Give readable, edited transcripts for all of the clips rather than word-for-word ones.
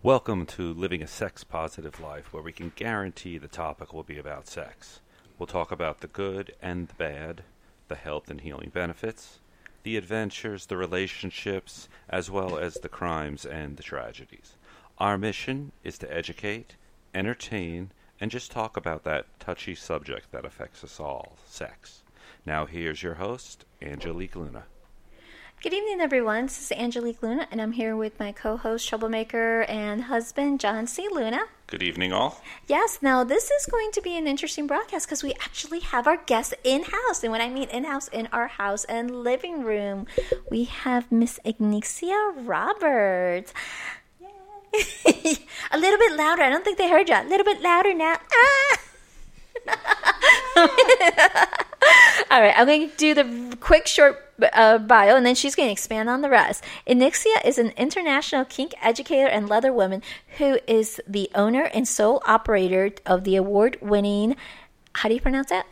Welcome to Living a Sex-Positive Life, where we can guarantee the topic will be about sex. We'll talk about the good and the bad, the health and healing benefits, the adventures, the relationships, as well as the crimes and the tragedies. Our mission is to educate, entertain, and just talk about that touchy subject that affects us all, sex. Now here's your host, Angelique Luna. Good evening, everyone. This is Angelique Luna, and I'm here with my co-host, troublemaker, and husband, John C. Luna. Good evening, all. Yes. Now, this is going to be an interesting broadcast because we actually have our guest in-house. And when I mean in-house, in our house and living room, we have Miss Ignixia Roberts. Yay. A little bit louder. I don't think they heard you. A little bit louder now. Ah! All right, I'm going to do the quick, short bio, and then she's going to expand on the rest. Ignixia is an international kink educator and leather woman who is the owner and sole operator of the award-winning, how do you pronounce that?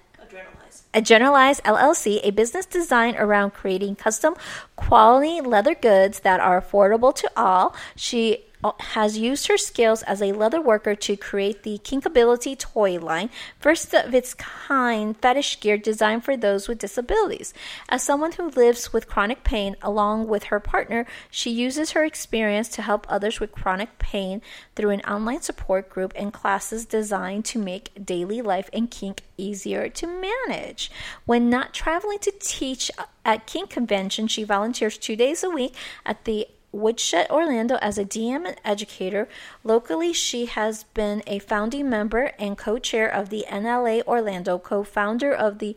Adrenalize LLC, a business designed around creating custom quality leather goods that are affordable to all. She has used her skills as a leather worker to create the Kinkability toy line, first of its kind fetish gear designed for those with disabilities. As someone who lives with chronic pain along with her partner, she uses her experience to help others with chronic pain through an online support group and classes designed to make daily life and kink easier to manage. When not traveling to teach at kink convention, she volunteers 2 days a week at the Woodshed Orlando as a DM and educator. Locally, she has been a founding member and co-chair of the NLA Orlando, co-founder of the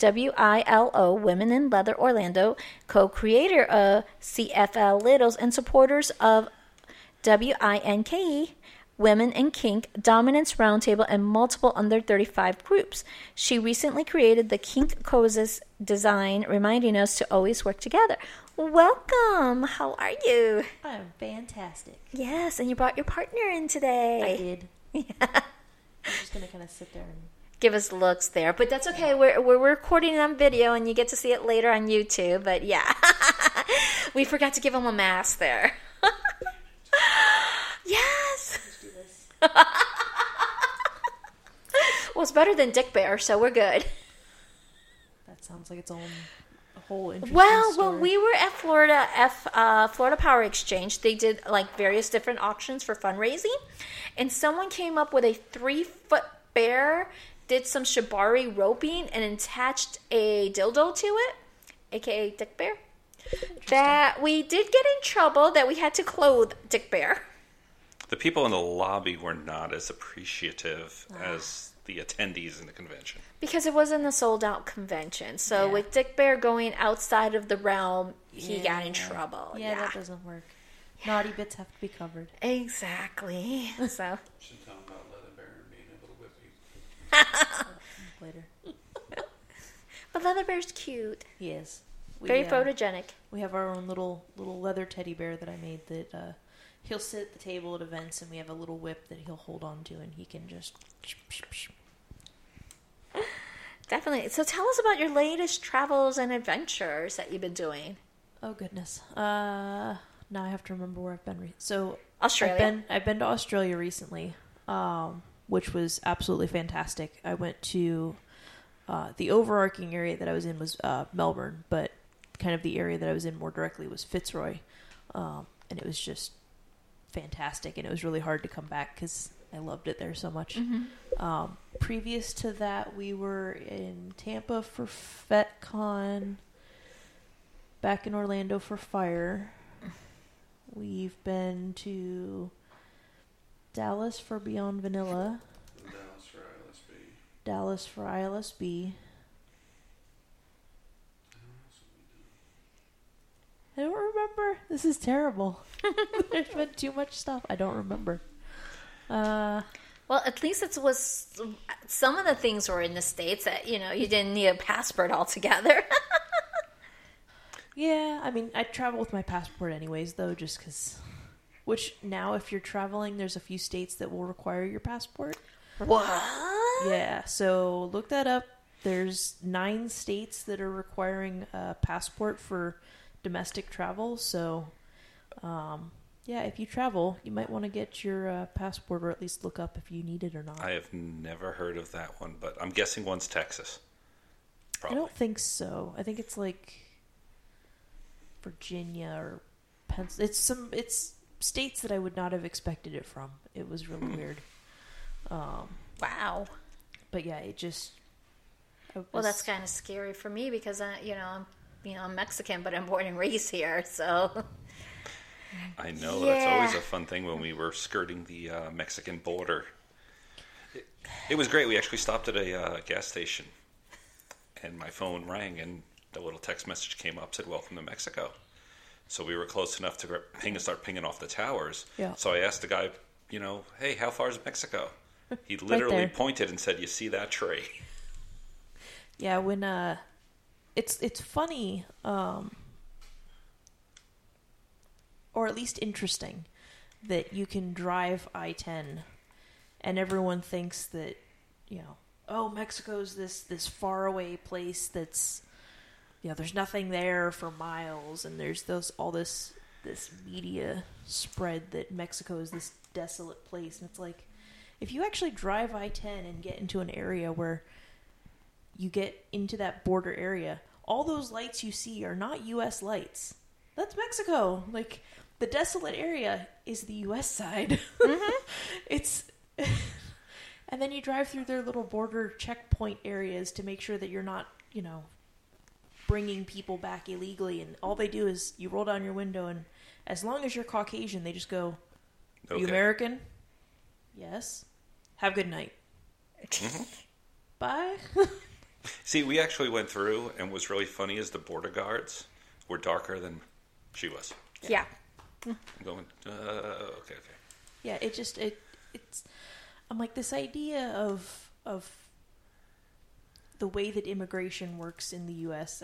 WILO, Women in Leather Orlando, co-creator of CFL Littles, and supporters of WinK, Women in Kink, Dominant's Roundtable, and multiple under 35 groups. She recently created the Kink Coexist design, reminding us to always work together. Welcome. How are you? I'm fantastic. Yes, and you brought your partner in today. I did. Yeah. I'm just going to kind of sit there and give us looks there, but that's okay. We're recording it on video, and you get to see it later on YouTube, but yeah. We forgot to give him a mask there. Yes. Let's do this. Well, it's better than Dick Bear, so we're good. That sounds like its own... Well, story. When we were at Florida Power Exchange, they did like various different auctions for fundraising, and someone came up with a 3-foot bear, did some shibari roping, and attached a dildo to it, aka Dick Bear. That we did get in trouble that we had to clothe Dick Bear. The people in the lobby were not as appreciative as the attendees in the convention. Because it wasn't a sold-out convention. So with Dick Bear going outside of the realm, he got in trouble. Yeah, that doesn't work. Yeah. Naughty bits have to be covered. Exactly. So. Should tell him about Leather Bear being able to whip you. Later. But Leather Bear's cute. He is. Very photogenic. We have our own little leather teddy bear that I made that... he'll sit at the table at events, and we have a little whip that he'll hold on to, and he can just... Definitely. So tell us about your latest travels and adventures that you've been doing. Oh, goodness. Now I have to remember where I've been. So Australia. I've been to Australia recently, which was absolutely fantastic. I went to... the overarching area that I was in was Melbourne, but kind of the area that I was in more directly was Fitzroy, and it was just... fantastic, and it was really hard to come back because I loved it there so much. Mm-hmm. Previous to that, we were in Tampa for FetCon, back in Orlando for Fire. We've been to Dallas for Beyond Vanilla. Dallas for ILSB. I don't remember. This is terrible. There's been too much stuff. I don't remember. Well, at least it was some of the things were in the States that, you know, you didn't need a passport altogether. Yeah, I mean, I travel with my passport anyways, though, just because... Which now, if you're traveling, there's a few states that will require your passport. What? Yeah, so look that up. There's 9 states that are requiring a passport for... domestic travel, so Yeah, if you travel, you might want to get your passport or at least look up if you need it or not. I have never heard of that one, but I'm guessing one's Texas. Probably. I don't think so. I think it's like Virginia or Pennsylvania. It's states that I would not have expected it from. It was really weird. Wow. But yeah, it just... Well, that's kind of scary for me because, I'm Mexican, but I'm born and raised here, so... I know, yeah. That's always a fun thing when we were skirting the Mexican border. It was great. We actually stopped at a gas station, and my phone rang, and a little text message came up, said, welcome to Mexico. So we were close enough to start pinging off the towers. Yeah. So I asked the guy, hey, how far is Mexico? He literally pointed and said, you see that tree? Yeah, when it's funny, or at least interesting, that you can drive I-10 and everyone thinks that, Mexico's this faraway place that's, there's nothing there for miles, and there's all this media spread that Mexico is this desolate place. And it's like, if you actually drive I-10 and get into an area where you get into that border area, all those lights you see are not U.S. lights. That's Mexico. Like, the desolate area is the U.S. side. Mm-hmm. And then you drive through their little border checkpoint areas to make sure that you're not, bringing people back illegally. And all they do is you roll down your window, and as long as you're Caucasian, they just go, okay. Are you American? Yes. Have a good night. Mm-hmm. Bye. See, we actually went through, and what's really funny is the border guards were darker than she was. Yeah. I'm going, okay. Yeah, it's I'm like, this idea of the way that immigration works in the U.S.,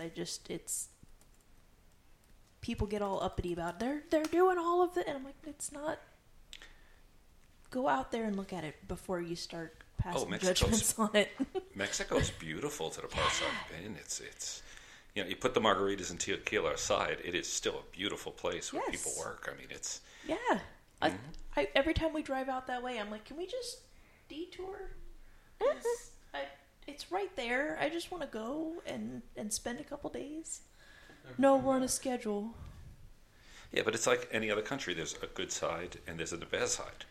people get all uppity about they're doing all of it, and I'm like, it's not. Go out there and look at it before you start passing judgments on it. Mexico's beautiful to the parts I've been. It's you put the margaritas and tequila aside, it is still a beautiful place where people work. I mean, it's... Yeah. Mm-hmm. I every time we drive out that way, I'm like, can we just detour? It's right there. I just want to go and spend a couple days. No, we're on a schedule. Yeah, but it's like any other country. There's a good side and there's a bad side.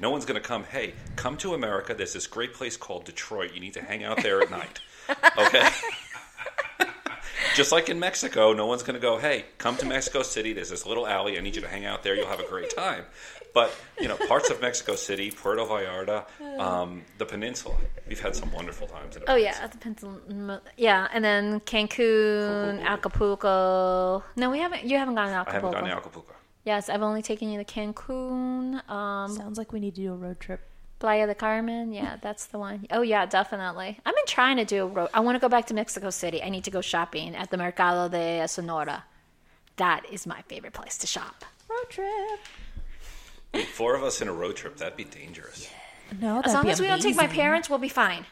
No one's going to come, hey, come to America. There's this great place called Detroit. You need to hang out there at night. Okay? Just like in Mexico, no one's going to go, hey, come to Mexico City. There's this little alley. I need you to hang out there. You'll have a great time. But, parts of Mexico City, Puerto Vallarta, the peninsula. We've had some wonderful times. The peninsula. Yeah, and then Cancun, Acapulco. No, we haven't. You haven't gone to Acapulco. I haven't gone to Acapulco. Yes, I've only taken you to Cancun. Sounds like we need to do a road trip. Playa del Carmen, yeah, that's the one. Oh, yeah, definitely. I've been trying to do a road. I want to go back to Mexico City. I need to go shopping at the Mercado de Sonora. That is my favorite place to shop. Road trip. Wait, 4 of us in a road trip, that'd be dangerous. Yeah. No, that'd be amazing. As long as we don't take my parents, we'll be fine.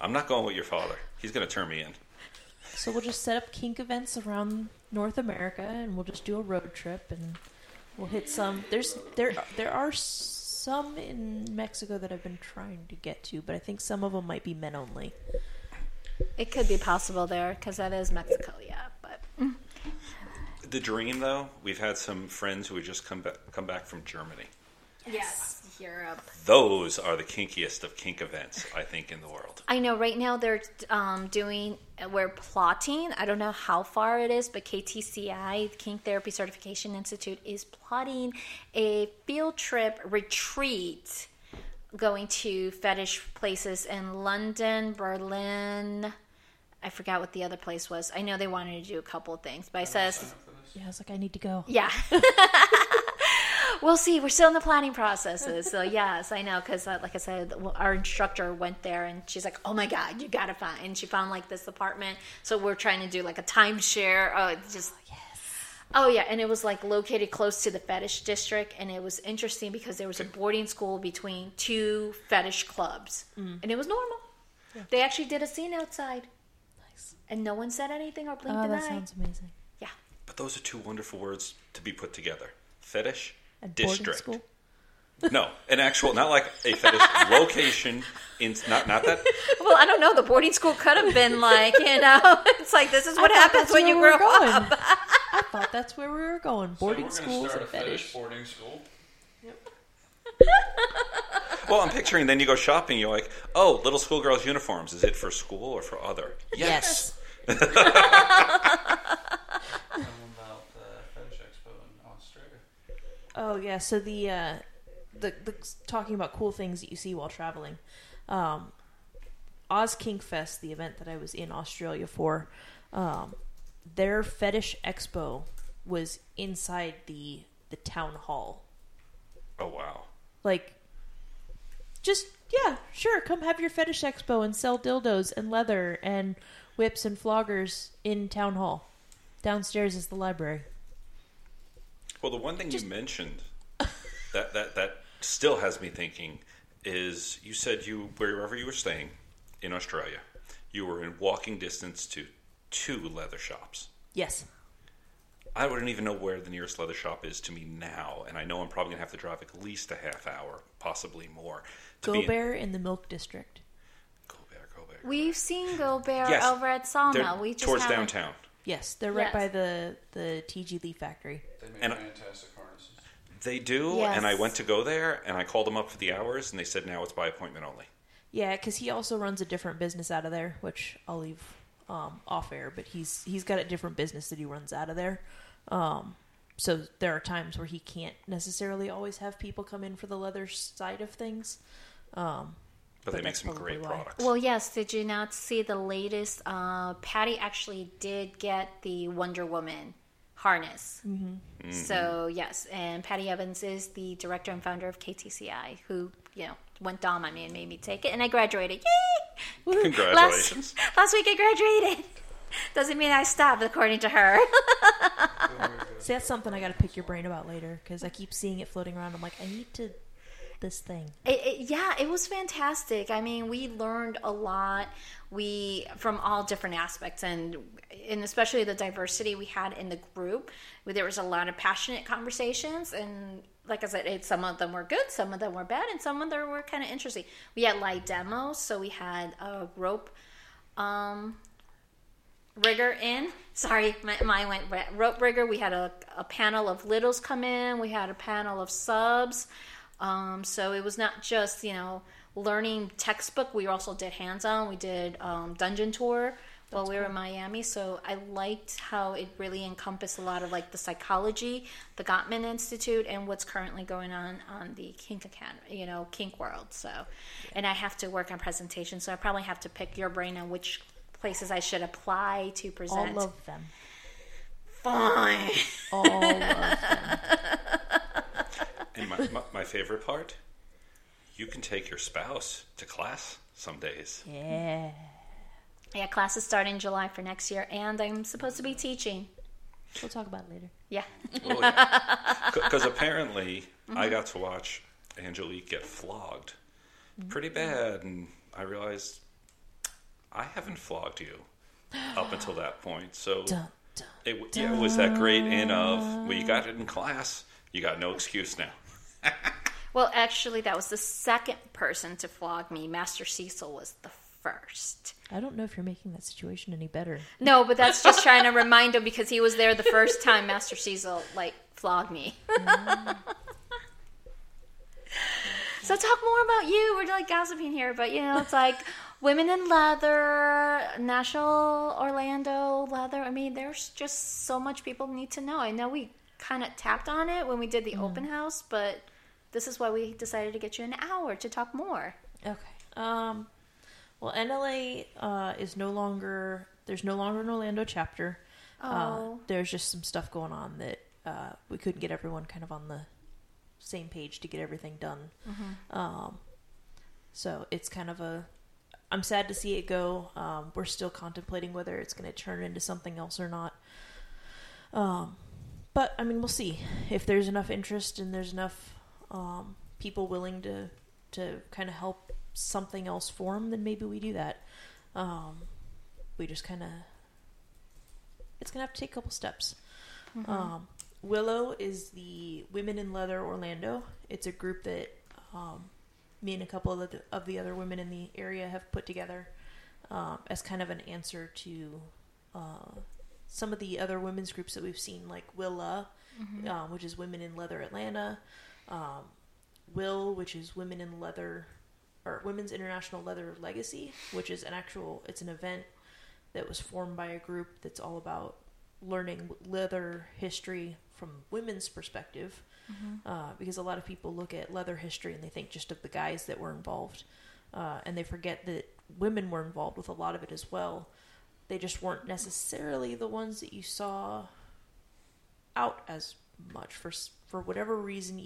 I'm not going with your father. He's going to turn me in. So we'll just set up kink events around North America, and we'll just do a road trip, and we'll hit some. There are some in Mexico that I've been trying to get to, but I think some of them might be men only. It could be possible there, because that is Mexico, yeah. But the dream, though, we've had some friends who have just come back from Germany. Yes, Europe. Those are the kinkiest of kink events, I think, in the world. I know. Right now they're we're plotting. I don't know how far it is, but KTCI, Kink Therapy Certification Institute, is plotting a field trip retreat going to fetish places in London, Berlin. I forgot what the other place was. I know they wanted to do a couple of things, but I was like, I need to go. Yeah. We'll see. We're still in the planning processes. So, yes, I know. Because, like I said, our instructor went there, and she's like, oh, my God, you got to find. And she found, like, this apartment. So we're trying to do, like, a timeshare. Oh, yeah. And it was, like, located close to the fetish district. And it was interesting because there was a boarding school between 2 fetish clubs. Mm. And it was normal. Yeah. They actually did a scene outside. Nice. And no one said anything or blinked an eye. Oh, that sounds amazing. Yeah. But those are 2 wonderful words to be put together. fetish district. School? No, an actual, not like a fetish location. In not that. Well, I don't know. The boarding school could have been like, you know, it's like this is what happens when you grow up. I thought that's where we were going. Boarding school is a fetish boarding school. Yep. Well, I'm picturing then you go shopping. You're like, oh, little schoolgirls' uniforms. Is it for school or for other? Yes. About the Fetish Expo in Australia. Oh yeah, so the talking about cool things that you see while traveling, Oz Kink Fest, the event that I was in Australia for, their Fetish Expo was inside the town hall. Oh wow! Like, just yeah, sure, come have your Fetish Expo and sell dildos and leather and whips and floggers in town hall. Downstairs is the library. Well, the one thing you mentioned that still has me thinking is you said you wherever you were staying in Australia, you were in walking distance to 2 leather shops. Yes. I wouldn't even know where the nearest leather shop is to me now, and I know I'm probably going to have to drive at least a half hour, possibly more. Gobert in the Milk District. Gobert. We've seen Gobert over at Sawmill. We just towards downtown. Yes, they're right by the T.G. Lee factory. They make fantastic harnesses. They do, and I went to go there, and I called them up for the hours, and they said now it's by appointment only. Yeah, because he also runs a different business out of there, which I'll leave off air, but he's got a different business that he runs out of there. So there are times where he can't necessarily always have people come in for the leather side of things. But they make some great products. Well, yes. Did you not see the latest? Patty actually did get the Wonder Woman harness. Mm-hmm. Mm-hmm. So, yes. And Patty Evans is the director and founder of KTCI, who, you know, went dom on me and made me take it. And I graduated. Yay! Congratulations. Last week I graduated. Doesn't mean I stopped, according to her. See, that's something I got to pick your brain about later, because I keep seeing it floating around. I'm like, I need to... this thing. It was fantastic. I mean, we learned a lot from all different aspects, and especially the diversity we had in the group. There was a lot of passionate conversations, and like I said, some of them were good, some of them were bad, and some of them were kind of interesting. We had live demos, so we had a rope rigger in. Sorry, mine went rope rigger. We had a panel of littles come in. We had a panel of subs. So it was not just, you know, learning textbook. We also did hands-on. We did dungeon tour while we were in Miami. So I liked how it really encompassed a lot of, like, the psychology, the Gottman Institute, and what's currently going on the Kink Academy, you know, Kink World. So, and I have to work on presentations, so I probably have to pick your brain on which places I should apply to present. All of them. Fine. All of them. And my favorite part, you can take your spouse to class some days. Yeah. Yeah, classes start in July for next year, and I'm supposed to be teaching. We'll talk about it later. Yeah. Well, because apparently I got to watch Angelique get flogged pretty bad, and I realized I haven't flogged you up until that point. So it was that great in of, well, you got it in class. You got no excuse now. Well, actually, that was the second person to flog me. Master Cecil was the first. I don't know if you're making that situation any better. No, but that's just trying to remind him, because he was there the first time Master Cecil, like, flogged me. So talk more about you. We're, like, gossiping here, but, you know, it's like women in leather, National Orlando leather. I mean, there's just so much people need to know. I know we kind of tapped on it when we did the open house, but this is why we decided to get you an hour to talk more. Okay. Well, NLA is no longer, there's no longer an Orlando chapter. There's just some stuff going on that we couldn't get everyone kind of on the same page to get everything done. Mm-hmm. So it's kind of I'm sad to see it go. We're still contemplating whether it's going to turn into something else or not. But, I mean, we'll see. If there's enough interest and there's enough people willing to kind of help something else form, then maybe we do that. It's going to have to take a couple steps. Mm-hmm. WiLO is the Women in Leather Orlando. It's a group that me and a couple of the other women in the area have put together as kind of an answer to some of the other women's groups that we've seen, like WiLA, mm-hmm. Which is Women in Leather Atlanta, Will, which is Women in Leather, or Women's International Leather Legacy, which is it's an event that was formed by a group that's all about learning leather history from women's perspective, mm-hmm. Because a lot of people look at leather history and they think just of the guys that were involved, and they forget that women were involved with a lot of it as well. They just weren't necessarily the ones that you saw out as much for whatever reason,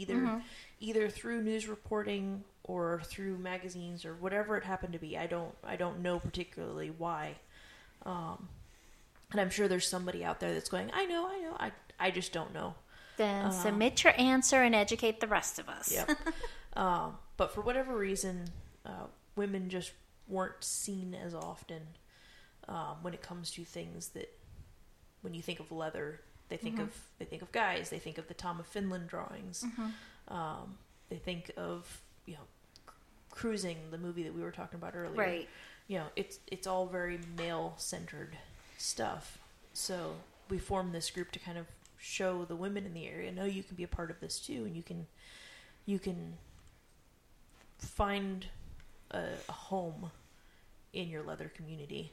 either through news reporting or through magazines or whatever it happened to be. I don't know particularly why. And I'm sure there's somebody out there that's going, I know. I just don't know. Then submit your answer and educate the rest of us. Yep. But for whatever reason, women just weren't seen as often when it comes to things that, when you think of leather, they think of guys. They think of the Tom of Finland drawings. Mm-hmm. They think of, Cruising, the movie that we were talking about earlier. Right. It's all very male-centered stuff. So we formed this group to kind of show the women in the area, no, you can be a part of this too, and you can find a home in your leather community.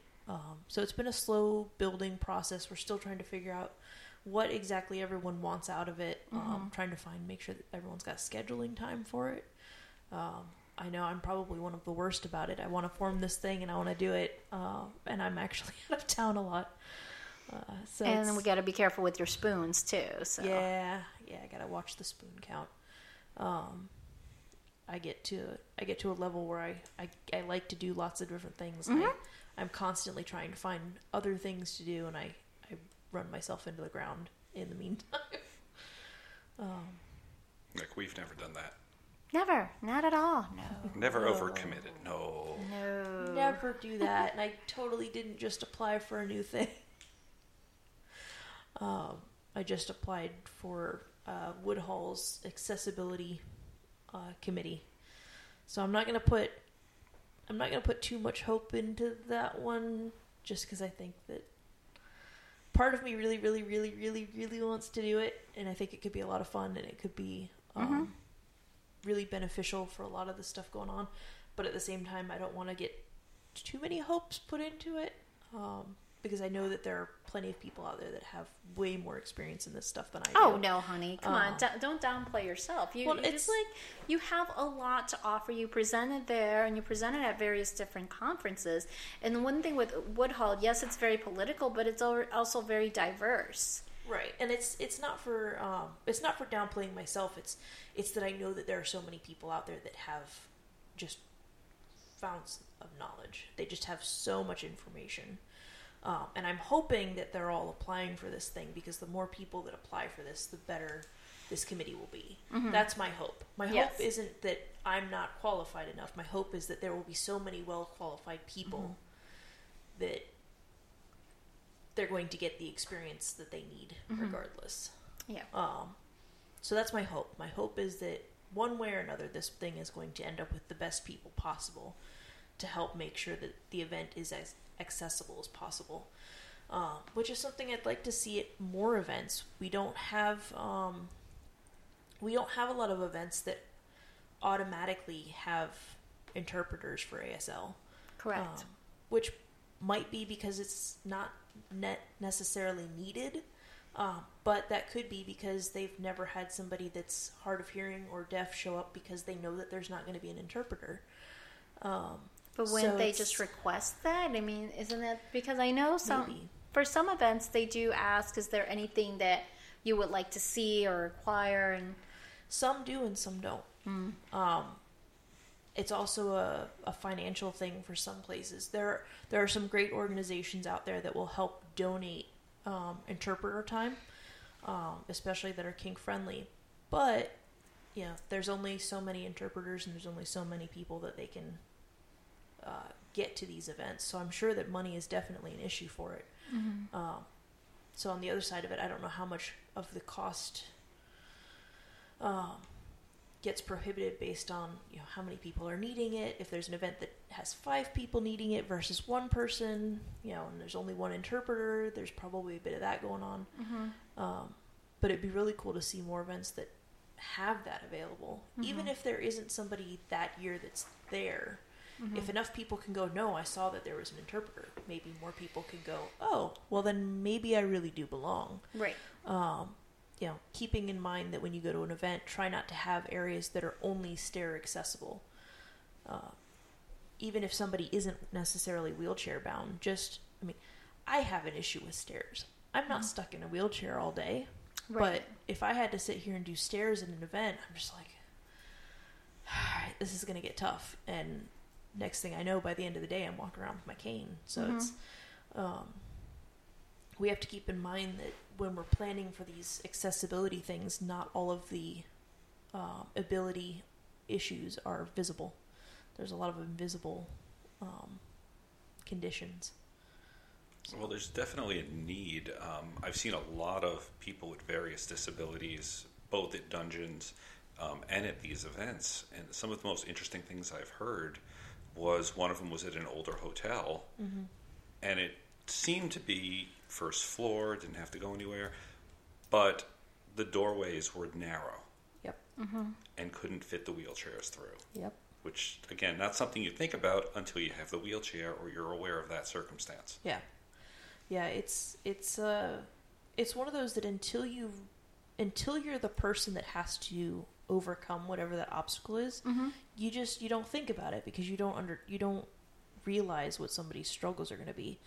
So it's been a slow building process. We're still trying to figure out what exactly everyone wants out of it. Trying to make sure that everyone's got scheduling time for it. I know I'm probably one of the worst about it. I want to form this thing and I want to do it. And I'm actually out of town a lot. So we got to be careful with your spoons too. So. Yeah. I got to watch the spoon count. I get to a level where I like to do lots of different things. Mm-hmm. I'm constantly trying to find other things to do, and I run myself into the ground in the meantime. We've never done that. Never. Not at all. No. Never overcommitted. No. Never do that. And I totally didn't just apply for a new thing. I just applied for Woodhall's accessibility committee. So I'm not going to put too much hope into that one, just because I think that part of me really, really, really, really, really wants to do it. And I think it could be a lot of fun, and it could be really beneficial for a lot of the stuff going on. But at the same time, I don't want to get too many hopes put into it, because I know that there are plenty of people out there that have way more experience in this stuff than I do. Oh, no, honey. Come on. Don't downplay yourself. It's like you have a lot to offer. You presented there, and you presented at various different conferences. And the one thing with Woodhall, yes, it's very political, but it's also very diverse. Right. And it's not for downplaying myself. It's that I know that there are so many people out there that have just fountains of knowledge. They just have so much information. And I'm hoping that they're all applying for this thing, because the more people that apply for this, the better this committee will be. Mm-hmm. That's my hope. My hope isn't that I'm not qualified enough. My hope is that there will be so many well-qualified people that they're going to get the experience that they need regardless. Yeah. So that's my hope. My hope is that one way or another, this thing is going to end up with the best people possible to help make sure that the event is as accessible as possible, which is something I'd like to see at more events. We don't have a lot of events that automatically have interpreters for ASL. Correct. Which might be because it's not necessarily needed, but that could be because they've never had somebody that's hard of hearing or deaf show up because they know that there's not going to be an interpreter. But wouldn't they just request that? I mean, isn't that... Because I know for some events, they do ask, is there anything that you would like to see or acquire? And some do and some don't. Mm. It's also a financial thing for some places. There are some great organizations out there that will help donate interpreter time, especially that are kink-friendly. But, there's only so many interpreters and there's only so many people that they can... get to these events. So I'm sure that money is definitely an issue for it. Mm-hmm. So on the other side of it, I don't know how much of the cost gets prohibited based on, you know, how many people are needing it. If there's an event that has 5 people needing it versus 1 person, you know, and there's only 1 interpreter, there's probably a bit of that going on. Mm-hmm. But it'd be really cool to see more events that have that available. Mm-hmm. Even if there isn't somebody that year that's there, mm-hmm. if enough people can go, no, I saw that there was an interpreter, maybe more people can go, oh, well then maybe I really do belong. Right. You know, keeping in mind that when you go to an event, try not to have areas that are only stair accessible. Even if somebody isn't necessarily wheelchair bound, just, I mean, I have an issue with stairs. I'm not stuck in a wheelchair all day, right. But if I had to sit here and do stairs in an event, I'm just like, all right, this is going to get tough. And next thing I know, by the end of the day, I'm walking around with my cane. So mm-hmm. it's, we have to keep in mind that when we're planning for these accessibility things, not all of the ability issues are visible. There's a lot of invisible conditions. So. Well, there's definitely a need. I've seen a lot of people with various disabilities, both at dungeons and at these events. And some of the most interesting things I've heard was one of them was at an older hotel, mm-hmm. and it seemed to be first floor, didn't have to go anywhere, but the doorways were narrow. Yep. Mm-hmm. And couldn't fit the wheelchairs through. Yep. Which, again, not something you think about until you have the wheelchair or you're aware of that circumstance. Yeah. Yeah, it's one of those that until you're the person that has to overcome whatever that obstacle is, mm-hmm. you don't think about it because you don't realize what somebody's struggles are going to be.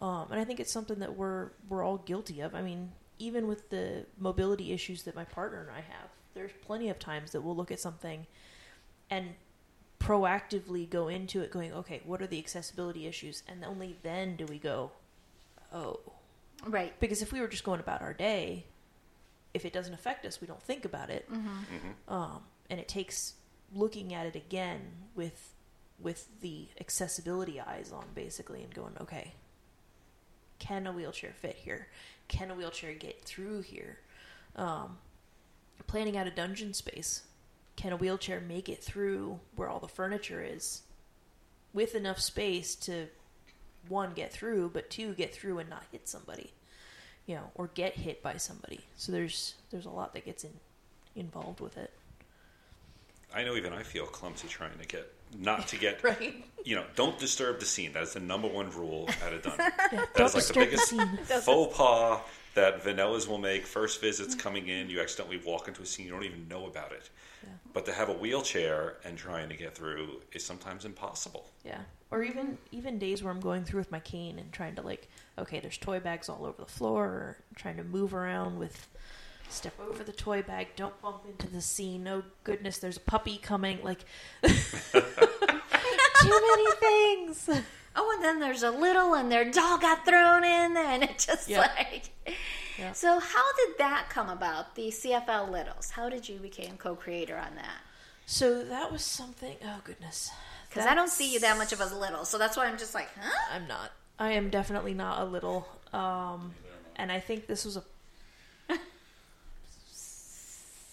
And I think it's something that we're all guilty of. I mean, even with the mobility issues that my partner and I have, there's plenty of times that we'll look at something and proactively go into it going, okay, what are the accessibility issues? And only then do we go, oh. Right. Because if we were just going about our day, if it doesn't affect us, we don't think about it. Mm-hmm. Mm-hmm. And it takes looking at it again with the accessibility eyes on, basically, and going, okay, can a wheelchair fit here? Can a wheelchair get through here? Planning out a dungeon space. Can a wheelchair make it through where all the furniture is with enough space to, 1, get through, but 2, get through and not hit somebody, you know, or get hit by somebody? So there's a lot that gets involved with it. I know even I feel clumsy trying to get, not to get, right. You know, don't disturb the scene. That is the number one rule at a dungeon. Yeah, that is like the biggest faux pas that vanillas will make. First visits coming in, you accidentally walk into a scene, you don't even know about it. Yeah. But to have a wheelchair and trying to get through is sometimes impossible. Yeah. Or even days where I'm going through with my cane and trying to, like, okay, there's toy bags all over the floor, or trying to move around with, step over the toy bag, don't bump into the scene, oh goodness, there's a puppy coming, like, too many things. Oh, and then there's a little, and their doll got thrown in, and it just, yep. like... Yep. So how did that come about, the CFL Littles? How did you become co-creator on that? So that was something... Oh, goodness. Because I don't see you that much of a little, so that's why I'm just like, huh? I'm not. I am definitely not a little. And I think this was a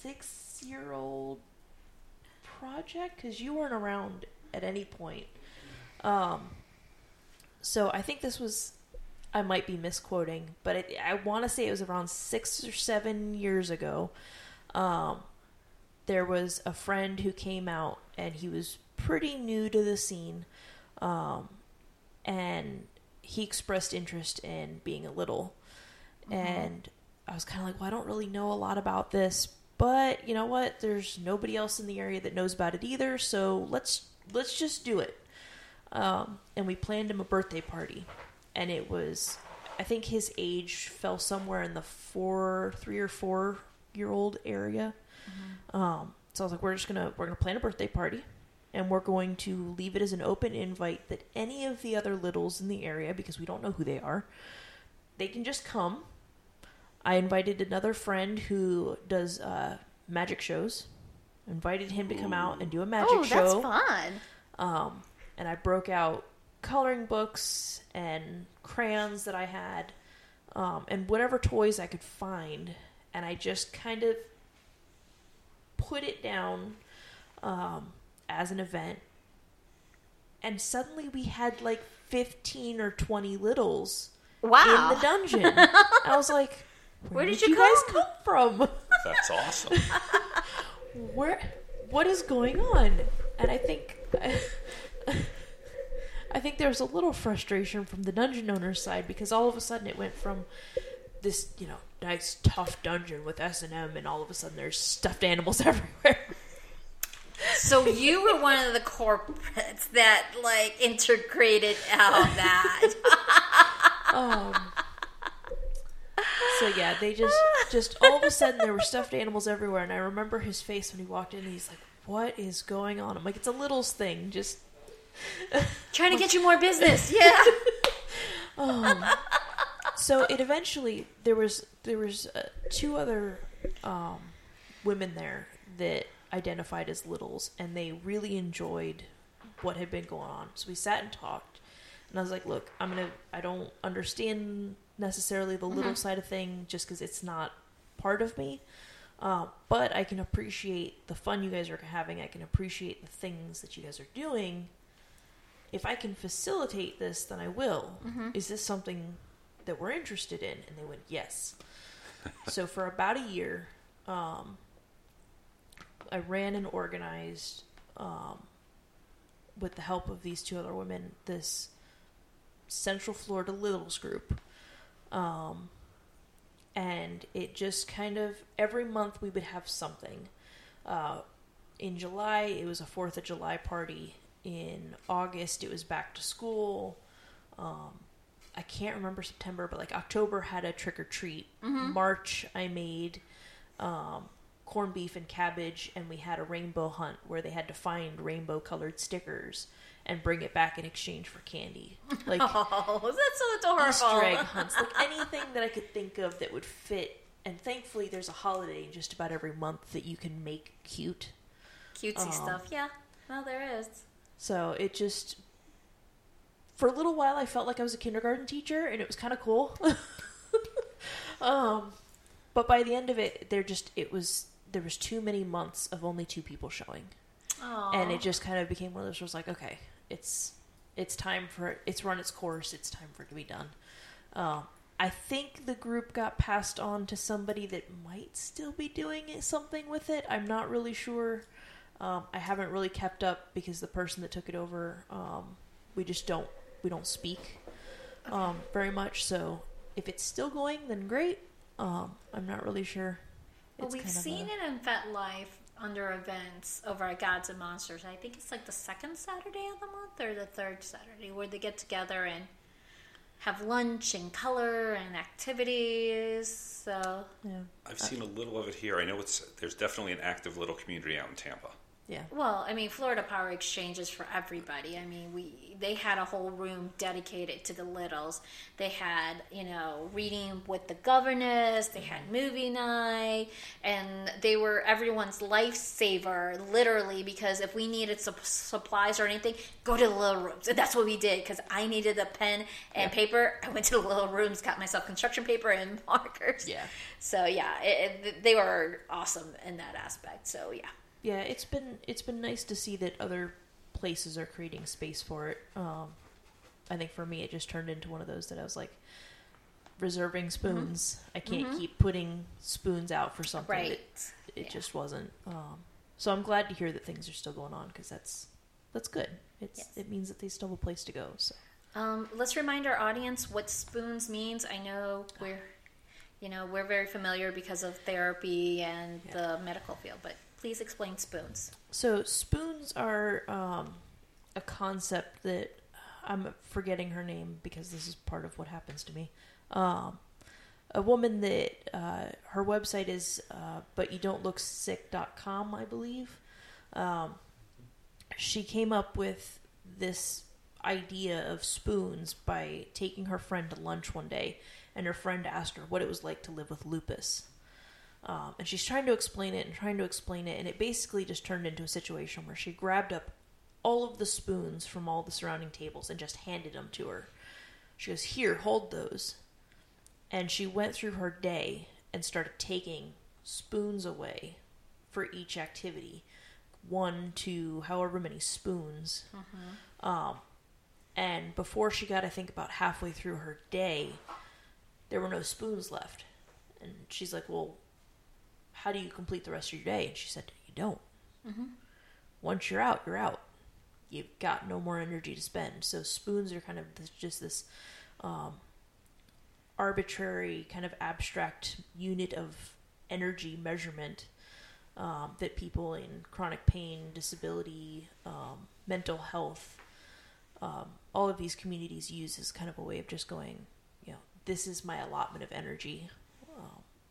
6-year-old project, because you weren't around at any point. So I think this was... I might be misquoting, but I want to say it was around 6 or 7 years ago. There was a friend who came out, and he was pretty new to the scene, and he expressed interest in being a little. Mm-hmm. And I was kind of like, well, I don't really know a lot about this, but you know what? There's nobody else in the area that knows about it either, so let's just do it. And we planned him a birthday party. And it was, I think his age fell somewhere in the 3 or 4-year-old area. Mm-hmm. So I was like, we're gonna plan a birthday party, and we're going to leave it as an open invite that any of the other littles in the area, because we don't know who they are, they can just come. I invited another friend who does magic shows. Invited him to come out and do a magic show. That's fun. And I broke out coloring books and crayons that I had, and whatever toys I could find, and I just kind of put it down as an event. And suddenly we had like 15 or 20 littles in the dungeon. I was like, where did you guys come from? That's awesome. What is going on? And I think there was a little frustration from the dungeon owner's side, because all of a sudden it went from this, you know, nice tough dungeon with S&M, and all of a sudden there's stuffed animals everywhere. So you were one of the corporates that like integrated all that. So yeah, they just all of a sudden there were stuffed animals everywhere, and I remember his face when he walked in, and he's like, "What is going on?" I'm like, "It's a Littles thing, just trying to get you more business." Yeah. So it eventually there was two other women there that identified as Littles, and they really enjoyed what had been going on. So we sat and talked, and I was like, "Look, I don't understand necessarily the Little side of thing, just because it's not part of me. But I can appreciate the fun you guys are having. I can appreciate the things that you guys are doing. If I can facilitate this, then I will. Is this something that we're interested in?" And they went, "Yes." So for about a year, I ran and organized, with the help of these two other women, this Central Florida Littles group. And it just kind of, every month we would have something. In July, it was a 4th of July party. In August, it was back to school. I can't remember September, but like October had a trick or treat. March, I made, corned beef and cabbage, and we had a rainbow hunt where they had to find rainbow colored stickers and bring it back in exchange for candy. Like, oh, that's so adorable. Easter egg hunts, like anything that I could think of that would fit. And thankfully there's a holiday just about every month that you can make cutesy stuff. Yeah, well, there is. So it just, for a little while, I felt like I was a kindergarten teacher, and it was kind of cool. But by the end of it, there was too many months of only two people showing. Aww. And it just kind of became one of those where it was like, okay, it's time for, it's run its course, it's time for it to be done. I think the group got passed on to somebody that might still be doing something with it. I'm not really sure. I haven't really kept up, because the person that took it over, we don't speak very much. So if it's still going, then great. I'm not really sure. Well, we've seen it in FetLife under events over at Gods and Monsters. I think it's like the second Saturday of the month or the third Saturday, where they get together and have lunch and color and activities. So yeah, I've seen a little of it here. I know there's definitely an active little community out in Tampa. Yeah. Well, I mean, Florida Power Exchange is for everybody. I mean, they had a whole room dedicated to the Littles. They had, reading with the governess. They had movie night. And they were everyone's lifesaver, literally, because if we needed supplies or anything, go to the Little Rooms. And that's what we did, because I needed a pen and paper. I went to the Little Rooms, got myself construction paper and markers. Yeah. So, yeah, they were awesome in that aspect. So, yeah. Yeah, it's been nice to see that other places are creating space for it. I think for me, it just turned into one of those that I was like, reserving spoons. I can't keep putting spoons out for something. Right. It just wasn't. So I'm glad to hear that things are still going on, because that's good. It means that they still have a place to go. So let's remind our audience what spoons means. I know we're very familiar because of therapy and the medical field, but please explain spoons. So spoons are a concept that I'm forgetting her name, because this is part of what happens to me. A woman that her website is butyoudon'tlooksick.com, I believe. She came up with this idea of spoons by taking her friend to lunch one day, and her friend asked her what it was like to live with lupus. And she's trying to explain it, and it basically just turned into a situation where she grabbed up all of the spoons from all the surrounding tables and just handed them to her. She goes, "Here, hold those." And she went through her day and started taking spoons away for each activity. 1, 2, however many spoons. Mm-hmm. And before she got, I think, about halfway through her day, there were no spoons left. And she's like, well, how do you complete the rest of your day? And she said, you don't. Mm-hmm. Once you're out, you're out. You've got no more energy to spend. So spoons are kind of just this arbitrary, kind of abstract unit of energy measurement that people in chronic pain, disability, mental health, all of these communities use as kind of a way of just going, you know, this is my allotment of energy.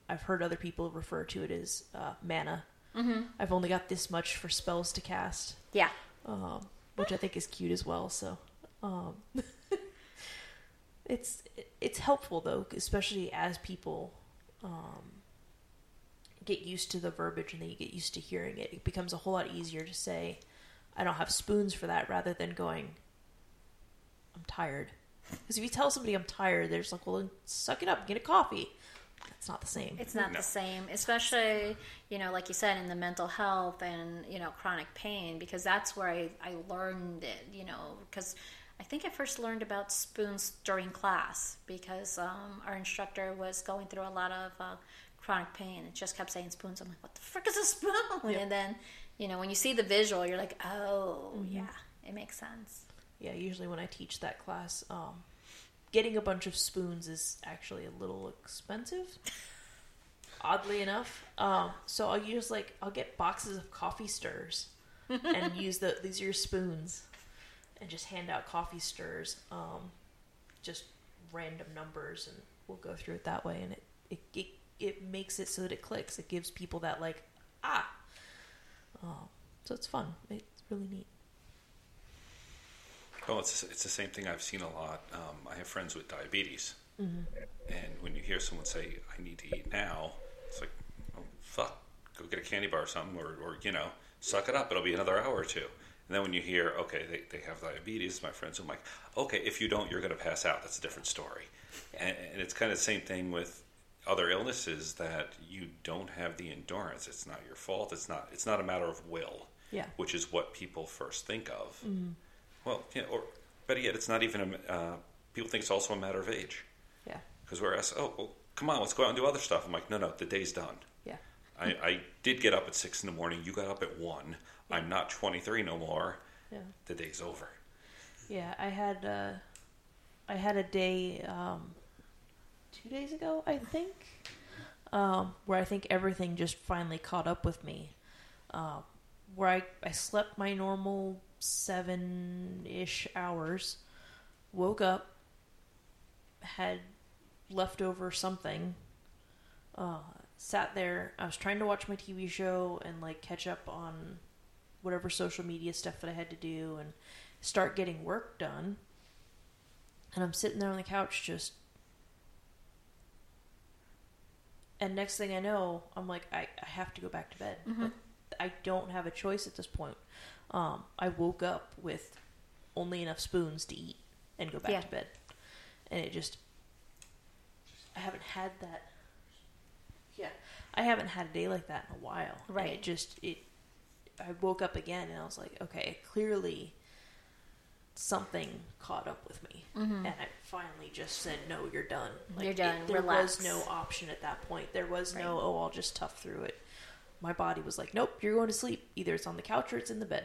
I've heard other people refer to it as mana. Mm-hmm. I've only got this much for spells to cast. Yeah. Which I think is cute as well. So it's helpful, though, especially as people get used to the verbiage and then you get used to hearing it. It becomes a whole lot easier to say, I don't have spoons for that, rather than going, I'm tired. Because if you tell somebody I'm tired, they're just like, well, suck it up, get a coffee. It's not the same. It's not the same, especially, you know, like you said, in the mental health and, you know, chronic pain, because that's where I learned it, you know, because I think I first learned about spoons during class because our instructor was going through a lot of chronic pain and just kept saying spoons. I'm like, what the frick is a spoon? Yep. And then, you know, when you see the visual, you're like, oh, mm-hmm. Yeah, it makes sense. Yeah, usually when I teach that class, getting a bunch of spoons is actually a little expensive, oddly enough. So I'll use, like, I'll get boxes of coffee stirs and use these are your spoons, and just hand out coffee stirs, just random numbers, and we'll go through it that way. And it makes it so that it clicks. It gives people that, like, ah. So it's fun. It's really neat. Well, it's the same thing I've seen a lot. I have friends with diabetes. Mm-hmm. And when you hear someone say, I need to eat now, it's like, oh, fuck, go get a candy bar or something, or you know, suck it up. It'll be another hour or two. And then when you hear, okay, they have diabetes, my friends, I'm like, okay, if you don't, you're going to pass out. That's a different story. And it's kind of the same thing with other illnesses that you don't have the endurance. It's not your fault. It's not a matter of will, yeah, which is what people first think of. Mm-hmm. Well, yeah, or better yet, it's not even people think it's also a matter of age. Yeah. Because we're asked, oh, well, come on, let's go out and do other stuff. I'm like, no, the day's done. Yeah. I did get up at 6 in the morning. You got up at 1. Yeah. I'm not 23 no more. Yeah. The day's over. Yeah, I had a day 2 days ago, I think, where I think everything just finally caught up with me, where I slept my normal 7-ish hours, woke up, had leftover something, sat there. I was trying to watch my TV show and, like, catch up on whatever social media stuff that I had to do and start getting work done. And I'm sitting there on the couch just... And next thing I know, I'm like, I have to go back to bed. Mm-hmm. I don't have a choice at this point. I woke up with only enough spoons to eat and go back to bed. And it just... I haven't had that... Yeah. I haven't had a day like that in a while. Right. And it just... I woke up again and I was like, okay, clearly something caught up with me. Mm-hmm. And I finally just said, no, you're done. Like, you're done. Relax. There was no option at that point. There was no, oh, I'll just tough through it. My body was like, nope, you're going to sleep. Either it's on the couch or it's in the bed.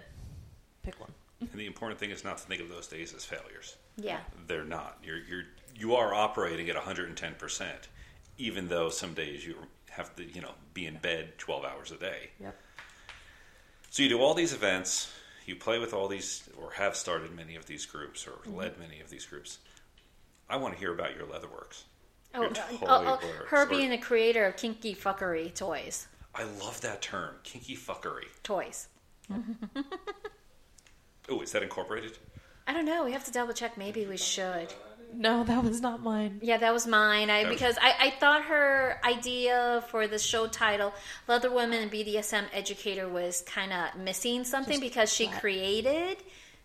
Pick one. And the important thing is not to think of those days as failures. Yeah. They're not. You are operating at 110%, even though some days you have to, you know, be in bed 12 hours a day. Yep. So you do all these events, you play with all these, or have started many of these groups, or mm-hmm. led many of these groups. I want to hear about your Leatherworks. Her being a creator of kinky fuckery toys. I love that term, kinky fuckery. Toys. Oh, is that incorporated? I don't know. We have to double check. Maybe we should. No, that was not mine. Yeah, that was mine. I thought her idea for the show title, Leather Women and BDSM Educator, was kind of missing something because she created,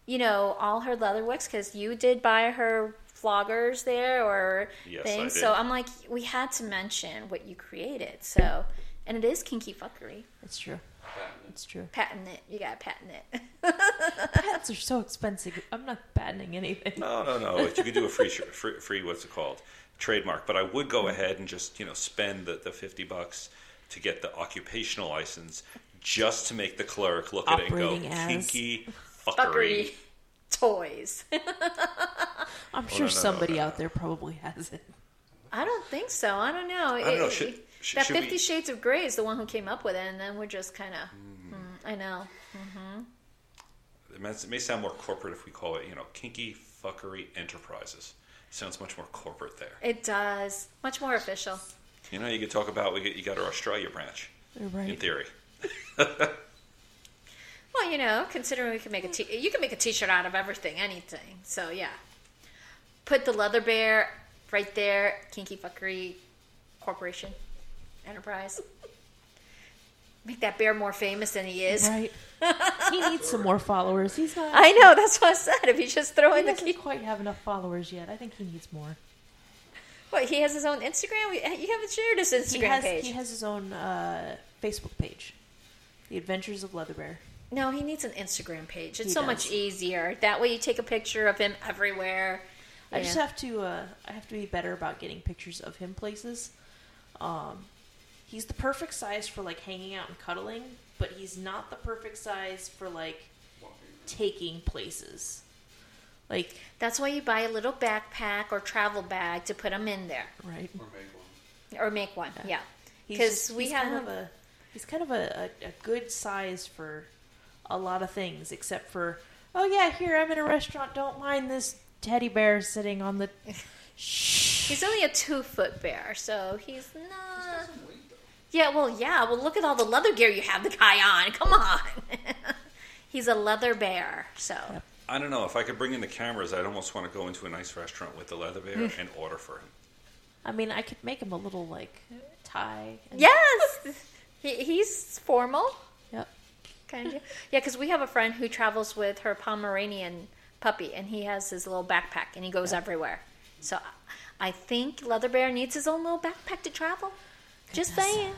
you know, all her leather works, because you did buy her floggers there or things. So I'm like, we had to mention what you created. So, and it is kinky fuckery. That's true. It's true. Patent it. You gotta patent it. Patents are so expensive. I'm not patenting anything. No. If you could do a free what's it called? Trademark. But I would go ahead and just, spend the $50 to get the occupational license just to make the clerk look at it and go, kinky fuckery. Toys. I'm sure somebody out there probably has it. I don't think so. I don't know. I don't know. Should 50 Shades of Grey is the one who came up with it, and then we're just kind of, I know. Mm-hmm. It may sound more corporate if we call it, kinky fuckery enterprises. It sounds much more corporate there. It does. Much more official. You could talk about, you got our Australia branch. Right. In theory. Well, considering we can make you can make a t-shirt out of everything, anything. So, yeah. Put the Leather Bear right there, kinky fuckery corporation, enterprise. Make that bear more famous than he is. Right. He needs some more followers. He's not. I know, that's what I said. If he's just throwing he doesn't quite have enough followers yet. I think he needs more. What, he has his own Instagram? You haven't shared his Instagram page. He has his own Facebook page. The Adventures of Leather Bear. No, he needs an Instagram page. It's so much easier. That way you take a picture of him everywhere. I just have to be better about getting pictures of him places. He's the perfect size for hanging out and cuddling, but he's not the perfect size for taking places. That's why you buy a little backpack or travel bag to put him in there. Right. Or make one. Yeah. Because we have he's kind of a good size for a lot of things, except for here I'm in a restaurant. Don't mind this teddy bear sitting on the. Shh. He's only a 2-foot bear, so he's not. Well, look at all the leather gear you have the guy on. Come on. He's a leather bear, so. Yep. I don't know. If I could bring in the cameras, I'd almost want to go into a nice restaurant with the Leather Bear and order for him. I mean, I could make him a little, tie. Yes! He's formal. Yep. Kind of. Yeah, because we have a friend who travels with her Pomeranian puppy, and he has his little backpack, and he goes everywhere. So I think Leather Bear needs his own little backpack to travel. Goodness. Just saying.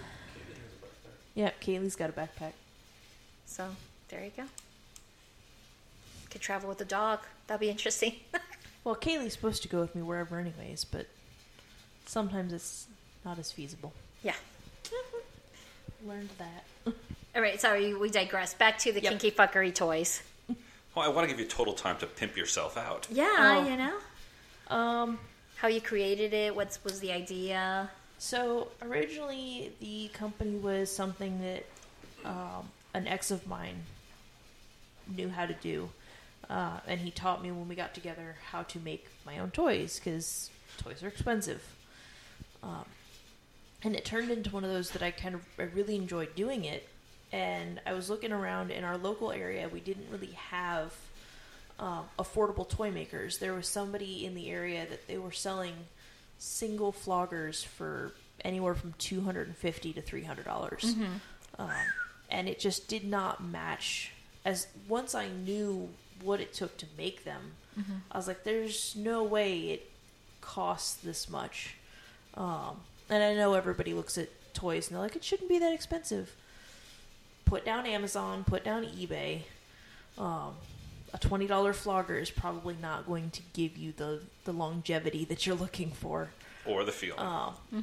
Yep, Kaylee's got a backpack. So there you go. Could travel with a dog. That'd be interesting. Well, Kaylee's supposed to go with me wherever anyways, but sometimes it's not as feasible. Yeah. Learned that. All right, sorry, we digress. Back to the kinky fuckery toys. Well, I want to give you total time to pimp yourself out. Yeah, how you created it, what was the idea? So originally the company was something that an ex of mine knew how to do. And he taught me when we got together how to make my own toys because toys are expensive. And it turned into one of those that I really enjoyed doing it. And I was looking around in our local area. We didn't really have affordable toy makers. There was somebody in the area that they were selling single floggers for anywhere from $250 to $300. Mm-hmm. And it just did not match. As once I knew what it took to make them, I was like, there's no way it costs this much. And I know everybody looks at toys and they're like, it shouldn't be that expensive. Put down Amazon, put down eBay. A $20 flogger is probably not going to give you the longevity that you're looking for. Or the feeling.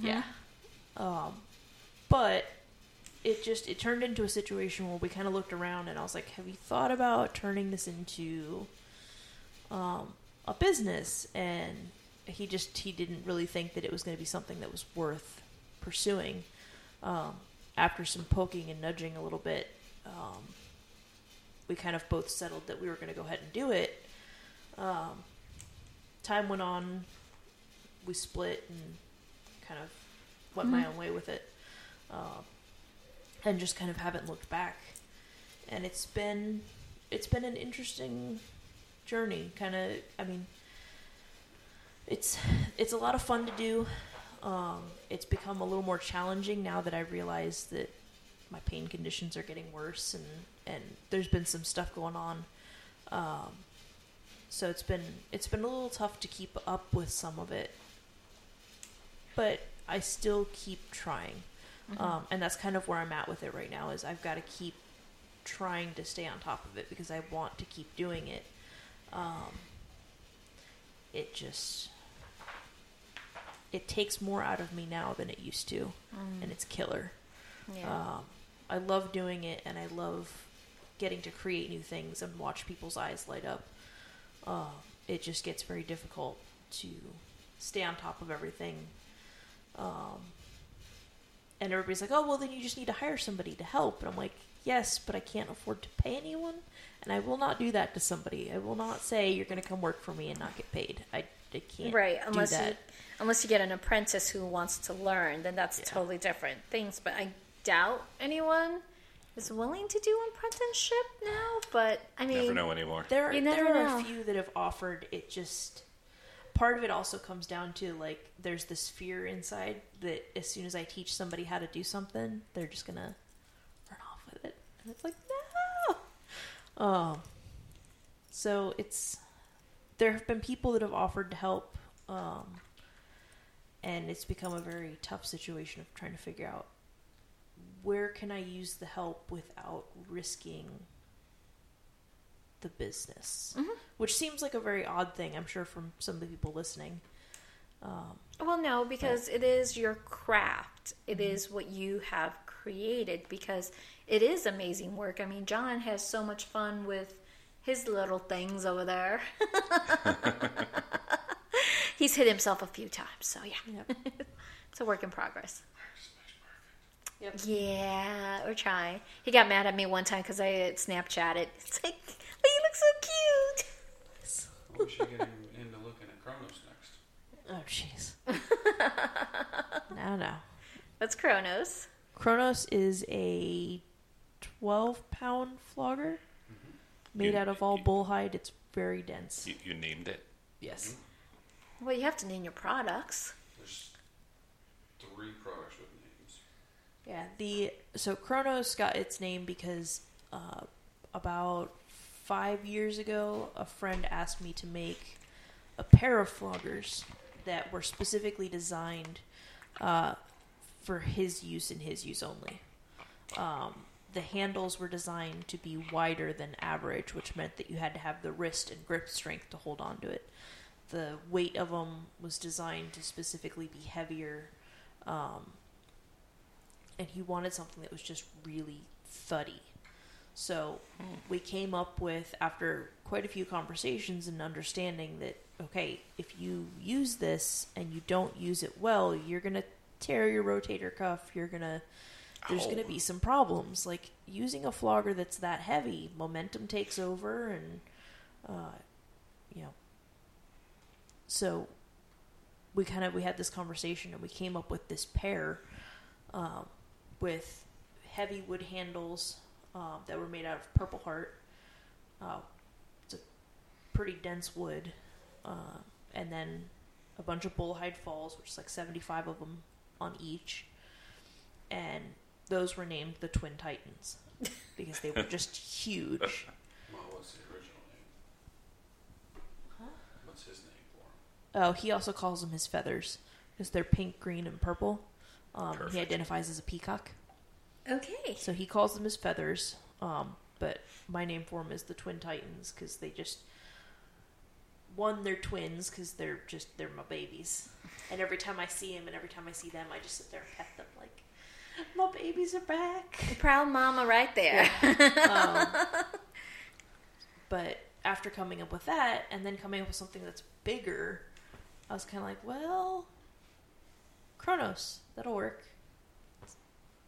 Yeah. But it turned into a situation where we kind of looked around and I was like, have you thought about turning this into a business? And he didn't really think that it was going to be something that was worth pursuing. After some poking and nudging a little bit, we kind of both settled that we were going to go ahead and do it. Time went on, we split and kind of went my own way with it. And just kind of haven't looked back. And it's been an interesting journey. It's a lot of fun to do. It's become a little more challenging now that I realize that my pain conditions are getting worse and there's been some stuff going on. So it's been a little tough to keep up with some of it, but I still keep trying. Mm-hmm. And that's kind of where I'm at with it right now, is I've got to keep trying to stay on top of it because I want to keep doing it. It takes more out of me now than it used to, and it's killer. Yeah. I love doing it, and I love getting to create new things and watch people's eyes light up. It just gets very difficult to stay on top of everything. And everybody's like, oh, well, then you just need to hire somebody to help. And I'm like, yes, but I can't afford to pay anyone, and I will not do that to somebody. I will not say you're going to come work for me and not get paid. I can't do that. Unless you get an apprentice who wants to learn, then that's totally different things. But I doubt anyone is willing to do an apprenticeship now. But, I mean... Never know anymore. There are a few that have offered. It just... Part of it also comes down to, like, there's this fear inside that as soon as I teach somebody how to do something, they're just going to run off with it. And it's like, no! So it's... There have been people that have offered to help, and it's become a very tough situation of trying to figure out where can I use the help without risking the business, mm-hmm. which seems like a very odd thing, I'm sure, from some of the people listening. Well, no, because it is your craft. It mm-hmm. is what you have created, because it is amazing work. I mean, John has so much fun with his little things over there. He's hit himself a few times, so yeah. Yep. It's a work in progress. Yep. Yeah, we're trying. He got mad at me one time because I Snapchatted. It's like, oh, you look so cute. I wish you got into looking at Kronos next. Oh, jeez. No. What's Kronos? Kronos is a 12-pound flogger. Made out of all bull hide. It's very dense. You named it? Yes. Mm-hmm. Well, you have to name your products. There's 3 products with names. Yeah. So Kronos got its name because about 5 years ago, a friend asked me to make a pair of floggers that were specifically designed for his use and his use only. The handles were designed to be wider than average, which meant that you had to have the wrist and grip strength to hold on to it. The weight of them was designed to specifically be heavier, and he wanted something that was just really thuddy. So we came up with, after quite a few conversations and understanding that, okay, if you use this and you don't use it well, you're going to tear your rotator cuff, there's going to be some problems. Like, using a flogger that's that heavy, momentum takes over, and, So, we had this conversation, and we came up with this pair with heavy wood handles that were made out of purple heart. It's a pretty dense wood. And then a bunch of bull hide falls, which is like 75 of them on each. And... those were named the Twin Titans because they were just huge. Well, what's the original name? Huh? What's his name for him? Oh, he also calls them his feathers because they're pink, green, and purple. He identifies as a peacock. Okay. So he calls them his feathers, but my name for them is the Twin Titans because they just... One, they're twins because they're my babies. And every time I see him and every time I see them, I just sit there and pet them like... My babies are back. Proud mama right there. Yeah. But after coming up with that and then coming up with something that's bigger, I was kind of like, well, Kronos, that'll work. It's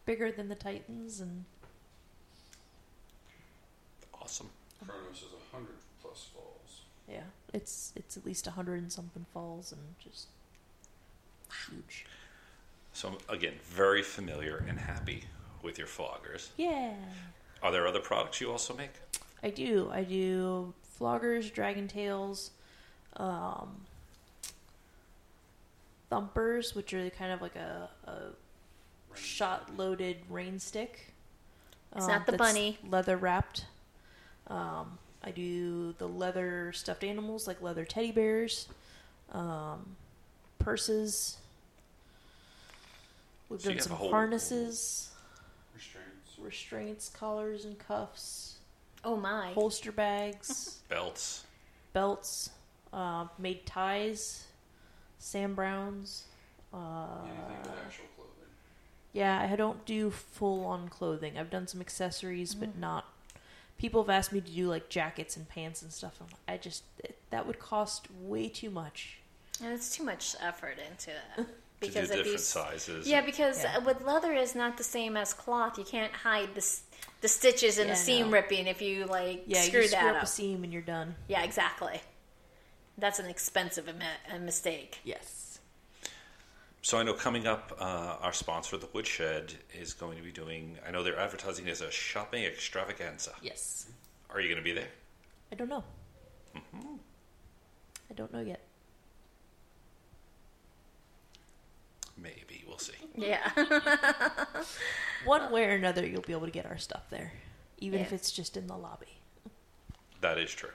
bigger than the Titans and... Awesome. Kronos is 100+ falls. Yeah, it's at least 100 and something falls and just huge. So, again, very familiar and happy with your floggers. Yeah. Are there other products you also make? I do. I do floggers, dragon tails, thumpers, which are kind of like a shot-loaded rain stick. It's not the bunny. Leather wrapped. I do the leather stuffed animals, like leather teddy bears, purses. We've done some harnesses. Restraints, collars, and cuffs. Oh, my. Holster bags. Belts. Made ties. Sam Browns. Anything with actual clothing. Yeah, I don't do full-on clothing. I've done some accessories, but not... People have asked me to do, like, jackets and pants and stuff. I'm like, that would cost way too much. And it's too much effort into that. Because to do different sizes. Yeah, because with leather is not the same as cloth. You can't hide the stitches and the seam ripping if you screw up a seam and you're done. Yeah, exactly. That's an expensive mistake. Yes. So I know coming up, our sponsor, the Woodshed, is going to be doing. I know they're advertising as a shopping extravaganza. Yes. Are you going to be there? I don't know. Mm-hmm. I don't know yet. Maybe. We'll see. Yeah. One way or another, you'll be able to get our stuff there, even if it's just in the lobby. That is true.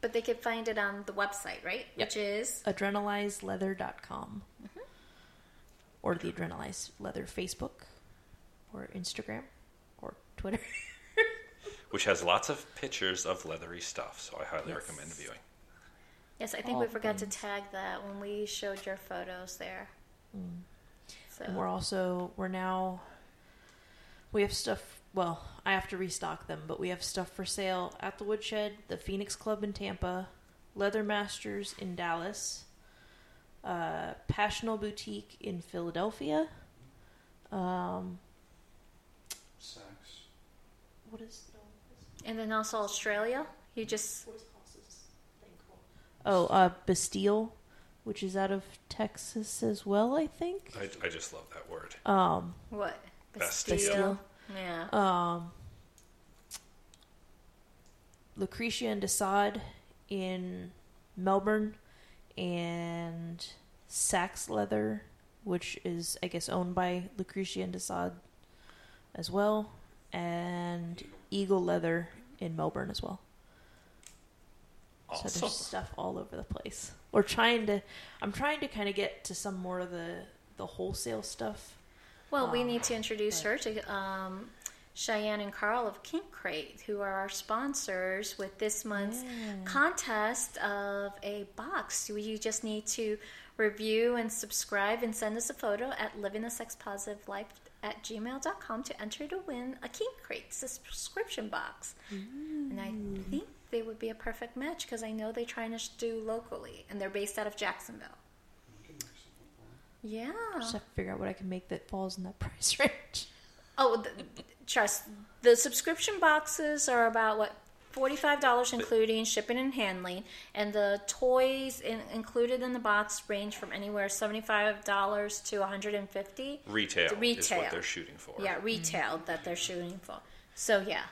But they could find it on the website, right? Yep. Which is? AdrenalizeLeather.com. Mm-hmm. Or the Adrenalize Leather Facebook or Instagram or Twitter. Which has lots of pictures of leathery stuff, so I highly recommend viewing. Yes, I think we forgot to tag that when we showed your photos there. Mm. So. And we have stuff, well, I have to restock them, but we have stuff for sale at the Woodshed, the Phoenix Club in Tampa, Leather Masters in Dallas, Passional Boutique in Philadelphia, Saks. And then also Australia. What is Haas's thing called? Bastille, which is out of Texas as well, I think. I just love that word. What? Bastille. Yeah. Lucretia and Desad in Melbourne, and Saks Leather, which is, I guess, owned by Lucretia and Desad as well, and Eagle Leather in Melbourne as well. So there's stuff all over the place. I'm trying to kind of get to some more of the wholesale stuff. Well, we need to introduce her to Cheyenne and Carl of Kink Crate, who are our sponsors with this month's contest of a box. You just need to review and subscribe and send us a photo at livingthasexpositivelife@gmail.com to enter to win a Kink Crate subscription box. Mm. And I think they would be a perfect match because I know they're trying to do locally, and they're based out of Jacksonville. Yeah. I just have to figure out what I can make that falls in that price range. Oh, the subscription boxes are about, $45 including shipping and handling, and the toys included in the box range from anywhere $75 to $150. Retail is what they're shooting for. Yeah, retail that they're shooting for. So, yeah,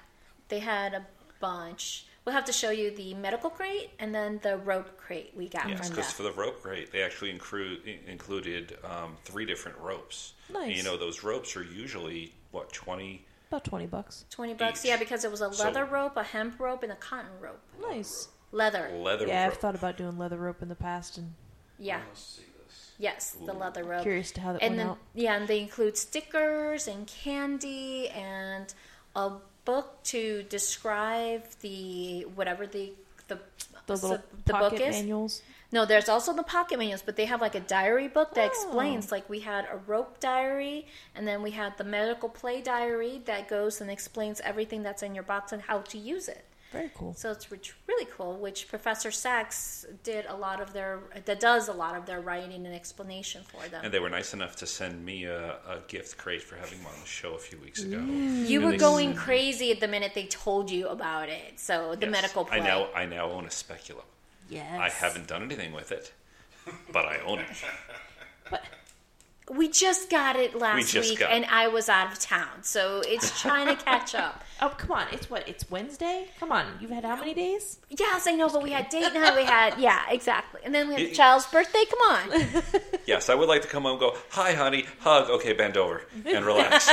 they had a bunch. We'll have to show you the medical crate and then the rope crate we got from them. Yes, because for the rope crate, they actually included 3 different ropes. Nice. And you know, those ropes are usually, about $20. $20, each. Yeah, because it was a leather rope, a hemp rope, and a cotton rope. Nice. Leather rope. Yeah, I've thought about doing leather rope in the past. And yeah. Yes, the leather rope. Curious to how that went out. Yeah, and they include stickers and candy and a book to describe the book is. Manuals. No, there's also the pocket manuals, but they have like a diary book that explains. Like we had a rope diary, and then we had the medical play diary that goes and explains everything that's in your box and how to use it. Very cool. So it's really cool. Which Professor Sachs does a lot of their writing and explanation for them. And they were nice enough to send me a gift crate for having them on the show a few weeks ago. You were going crazy at the minute they told you about it. So the medical play. I now own a speculum. Yes. I haven't done anything with it, but I own it. But We just got it last week, and I was out of town, so it's trying to catch up. Oh, come on. It's what? It's Wednesday? Come on. You've had how many days? Yes, I know, just but kidding. We had date night. We had, yeah, exactly. And then we had the child's birthday. Come on. Yes, I would like to come home and go, hi, honey, hug. Okay, bend over and relax.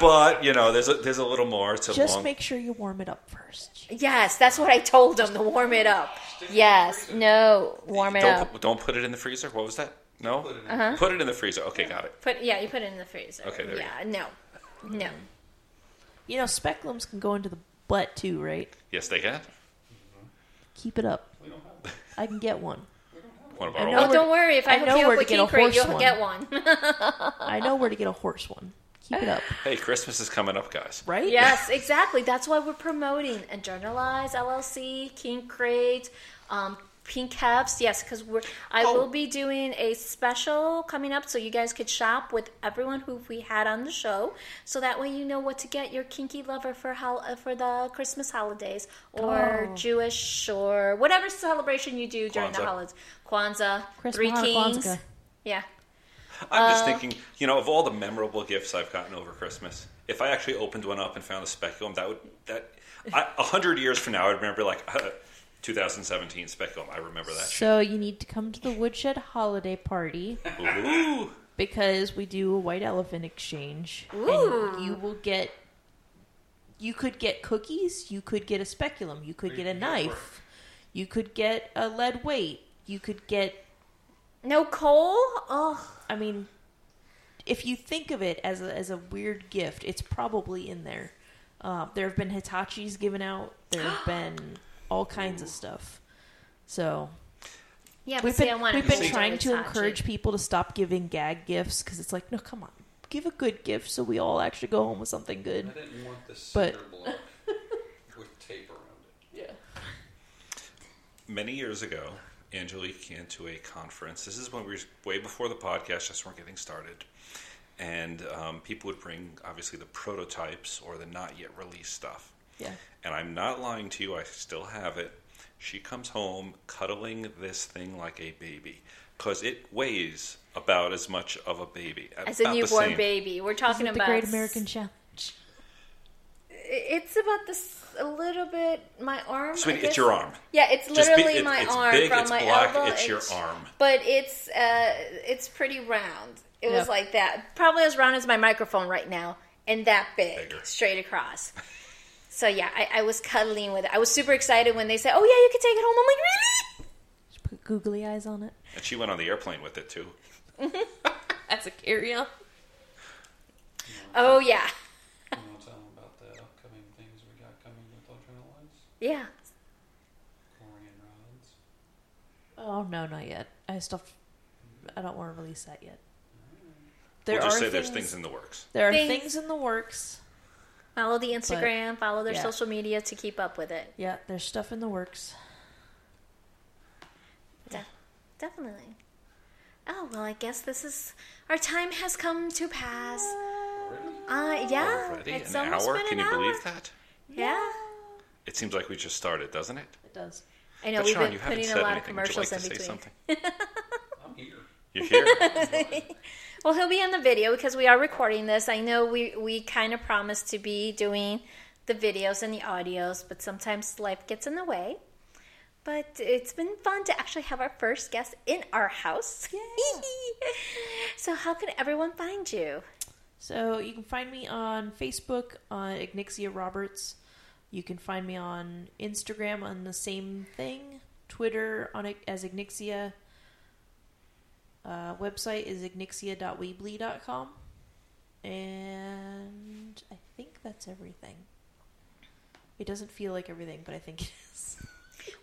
But, you know, there's a little more. It's a just long... make sure you warm it up first. Yes, that's what I told them, to warm it up. Yes, no, warm it up. Don't put it in the freezer? What was that? No? Put it in the freezer. Okay, got it. You put it in the freezer. Okay, there you go. Yeah, no. You know, speculums can go into the butt too, right? Yes, they can. Keep it up. We don't have I can get one. One of our own. Oh, don't worry. If I hook you up with Kink Crate, you'll get one. I know where to get a horse one. Keep it up. Hey, Christmas is coming up, guys. Right? Yes, exactly. That's why we're promoting Adrenalize, LLC, Kink Crate, Pink Caps, yes, because I will be doing a special coming up, so you guys could shop with everyone who we had on the show, so that way you know what to get your kinky lover for the Christmas holidays, or Jewish, or whatever celebration you do during the holidays. Kwanzaa, Christmas, Three Kings. Kwanzaa. Yeah. I'm just thinking, you know, of all the memorable gifts I've gotten over Christmas, if I actually opened one up and found a speculum, that 100 years from now, I'd remember 2017 Speculum. I remember that. So you need to come to the Woodshed holiday party. Ooh. Because we do a white elephant exchange. Ooh. And you could get cookies. You could get a speculum. You could get a knife. You could get a lead weight. You could get... No coal? Oh. I mean, if you think of it as a weird gift, it's probably in there. There have been Hitachis given out. There have been... all kinds of stuff. So, yeah, we've been trying to encourage people to stop giving gag gifts, because it's like, no, come on, give a good gift so we all actually go home with something good. I didn't want the cinder block with tape around it. Yeah. Many years ago, Angelique came to a conference. This is when we were way before the podcast, just weren't getting started. And people would bring, obviously, the prototypes or the not yet released stuff. Yeah. And I'm not lying to you. I still have it. She comes home cuddling this thing like a baby, because it weighs about as much of a baby. As a newborn baby. We're talking about... the Great American Challenge. It's about a little bit... my arm. Sweetie, it's your arm. Yeah, it's literally my arm. It's big, it's black, it's your arm. But it's pretty round. It was like that. Probably as round as my microphone right now, and that big. Bigger. Straight across. So, yeah, I was cuddling with it. I was super excited when they said, oh, yeah, you can take it home. I'm like, really? She put googly eyes on it. And she went on the airplane with it, too. That's a carry-on. Oh, yeah. You want to tell them about the upcoming things we got coming with Adrenalize? Yeah. Chlorine rods. Oh, no, not yet. I don't want to release that yet. There's things in the works. There are things in the works. Follow the Instagram, follow their social media to keep up with it. Yeah, there's stuff in the works. Definitely. Oh, well, I guess our time has come to pass. Really? Yeah. Already? It's an hour? Can you believe that? Yeah. It seems like we just started, doesn't it? It does. I know, but we've been putting a lot of commercials in between. I'm here. You're here. Well, he'll be in the video because we are recording this. I know we kind of promised to be doing the videos and the audios, but sometimes life gets in the way. But it's been fun to actually have our first guest in our house. Yay. So how can everyone find you? So you can find me on Facebook, on Ignixia Roberts. You can find me on Instagram on the same thing, Twitter as Ignixia. Website is ignixia.weebly.com, and I think that's everything. It doesn't feel like everything, but I think it is.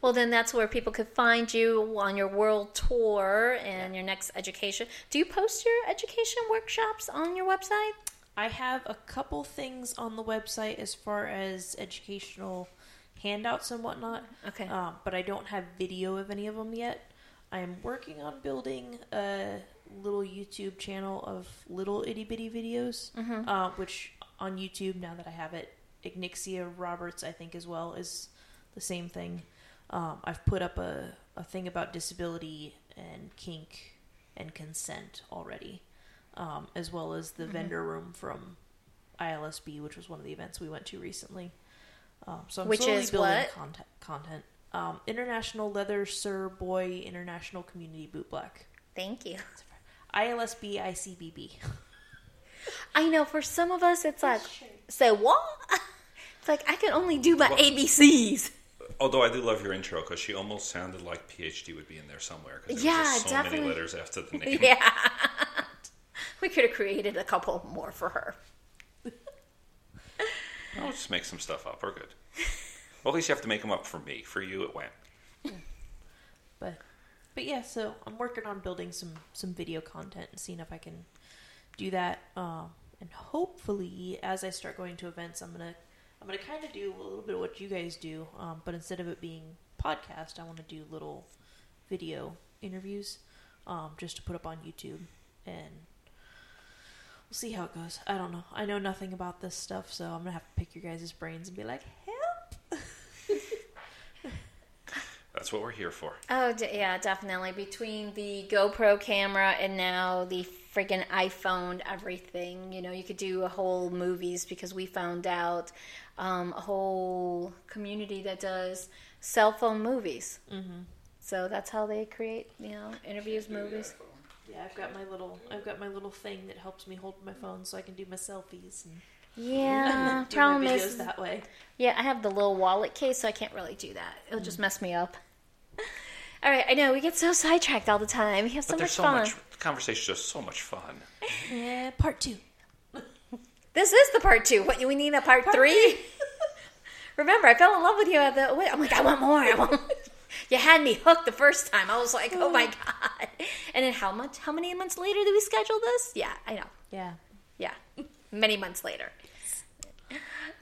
Well, then that's where people could find you on your world tour and your next education. Do you post your education workshops on your website? I have a couple things on the website as far as educational handouts and whatnot. Okay. But I don't have video of any of them yet. I'm working on building a little YouTube channel of little itty-bitty videos, which on YouTube, now that I have it, Ignixia Roberts, I think, as well, is the same thing. I've put up a thing about disability and kink and consent already. as well as the vendor room from ILSB, which was one of the events we went to recently. So I'm slowly building content. International Leather Sir Boy International Community Bootblack. Thank you. ILSB ICBB. I know, for some of us, it's like, say what? It's like, I can only do my ABCs. Although I do love your intro, because she almost sounded like PhD would be in there somewhere. Because there's so many letters after the name. Yeah. We could have created a couple more for her. I'll just make some stuff up. We're good. Well, at least you have to make them up for me. For you, it went. But yeah, so I'm working on building some video content and seeing if I can do that. And hopefully, as I start going to events, I'm gonna kind of do a little bit of what you guys do. But instead of it being podcast, I want to do little video interviews, just to put up on YouTube, and we'll see how it goes. I don't know. I know nothing about this stuff, so I'm gonna have to pick your guys' brains and be like, help. That's what we're here for. Oh, yeah, definitely. Between the GoPro camera and now the freaking iPhone, everything, you know, you could do a whole movies, because we found out a whole community that does cell phone movies. Mm-hmm. So that's how they create, you know, interviews, movies. Yeah, I've got my little thing that helps me hold my phone so I can do my selfies and do problem my videos is, that way. Yeah, I have the little wallet case, so I can't really do that. It'll just mess me up. All right, I know, we get so sidetracked all the time. We have so much fun. The conversation is just so much fun. Yeah, part two. This is the part two. What, we need a part three? Remember, I fell in love with you at the... I'm like, I want more. You had me hooked the first time. I was like, oh my God. And then how many months later did we schedule this? Yeah, I know. Yeah. Many months later.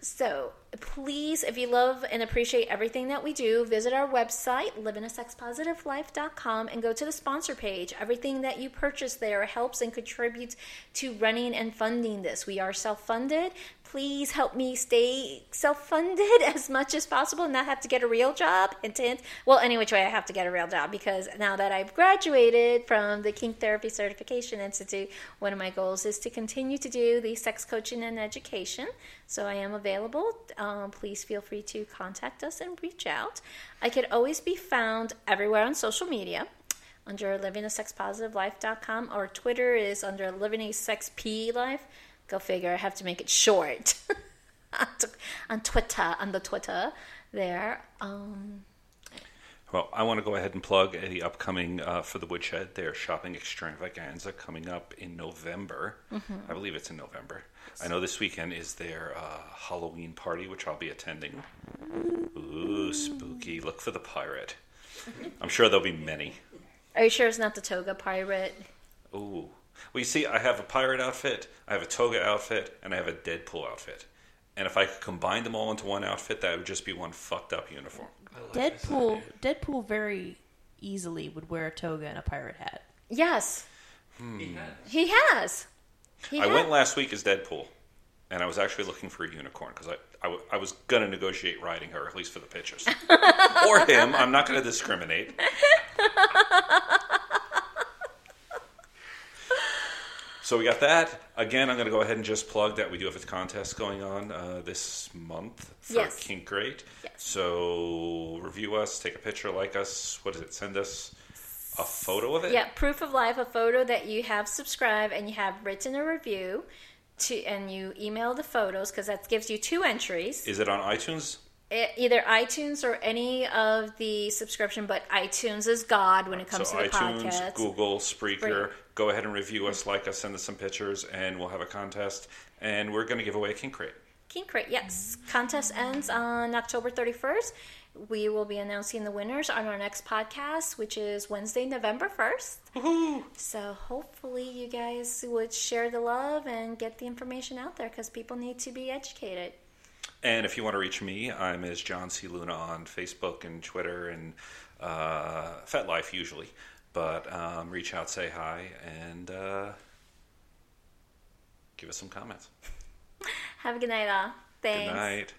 So please, if you love and appreciate everything that we do, visit our website, livingasexpositivelife.com, and go to the sponsor page. Everything that you purchase there helps and contributes to running and funding this. We are self-funded. Please help me stay self-funded as much as possible and not have to get a real job. Well, any which way, I have to get a real job, because now that I've graduated from the Kink Therapy Certification Institute, one of my goals is to continue to do the sex coaching and education. So I am available. Please feel free to contact us and reach out. I could always be found everywhere on social media under livingasexpositivelife.com, or Twitter is under livingasexplife. Go figure, I have to make it short. on the Twitter there. Well, I want to go ahead and plug the upcoming, for the Woodshed, their shopping extravaganza coming up in November. Mm-hmm. I believe it's in November. I know this weekend is their Halloween party, which I'll be attending. Ooh, spooky. Look for the pirate. I'm sure there'll be many. Are you sure it's not the toga pirate? Ooh. Well, you see, I have a pirate outfit, I have a toga outfit, and I have a Deadpool outfit. And if I could combine them all into one outfit, that would just be one fucked up uniform. Like Deadpool very easily would wear a toga and a pirate hat. Yes. He has. I went last week as Deadpool, and I was actually looking for a unicorn, because I was going to negotiate riding her, at least for the pictures. Or him. I'm not going to discriminate. So we got that. Again, I'm going to go ahead and just plug that we do have a contest going on this month for Kink Crate. Yes. So review us, take a picture, like us. What is it? Send us a photo of it? Yeah, proof of life, a photo that you have subscribed and you have written a review, and you email the photos, because that gives you 2 entries. Is it on iTunes? Either iTunes or any of the subscription, but iTunes is God when it comes to the podcast. So iTunes, Google, Spreaker. Go ahead and review us, like us, send us some pictures, and we'll have a contest. And we're going to give away a Kink Crate. Kink Crate, yes. Contest ends on October 31st. We will be announcing the winners on our next podcast, which is Wednesday, November 1st. Woo-hoo. So hopefully you guys would share the love and get the information out there, because people need to be educated. And if you want to reach me, I'm as John C. Luna on Facebook and Twitter and FetLife usually. But reach out, say hi, and give us some comments. Have a good night, all. Thanks. Good night.